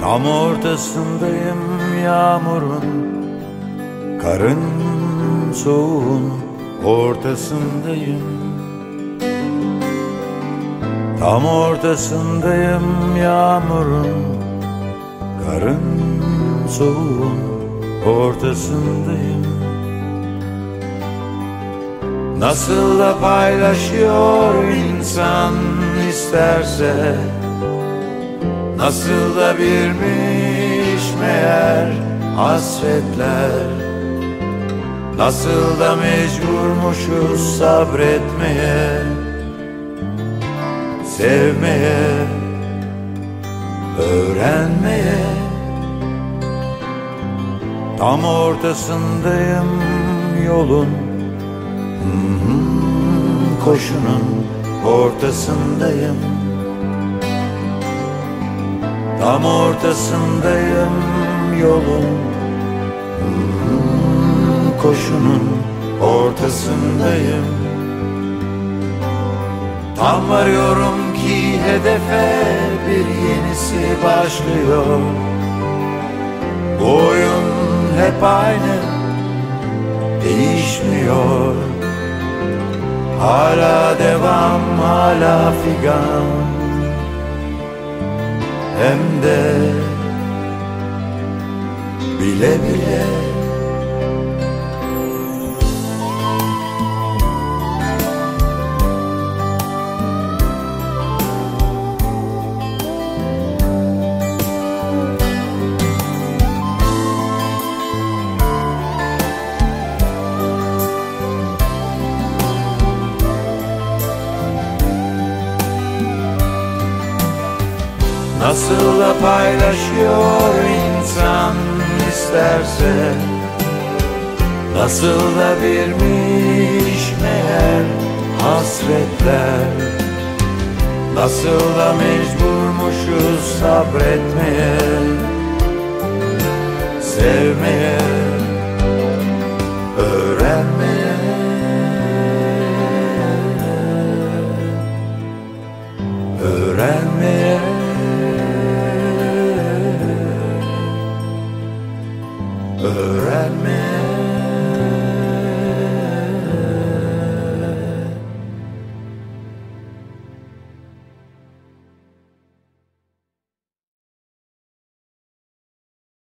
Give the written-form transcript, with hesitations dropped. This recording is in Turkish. Tam ortasındayım yağmurun, karın soğuğun ortasındayım. Tam ortasındayım yağmurun, karın soğuğun ortasındayım. Nasıl da paylaşıyor insan isterse, nasıl da birmiş meğer hasretler, nasıl da mecburmuşuz sabretmeye, sevmeye, öğrenmeye. Tam ortasındayım yolun, koşunun ortasındayım. Tam ortasındayım yolun, koşunun ortasındayım. Tam varıyorum ki hedefe, bir yenisi başlıyor. Bu oyun hep aynı, değişmiyor. Hala devam, hala figan, hem de bile bile. Nasıl da paylaşıyor insan isterse, nasıl da birmiş meğer hasretler, nasıl da mecburmuşuz sabretmeye, sevmeye, öğrenmeye. Öğrenmeye.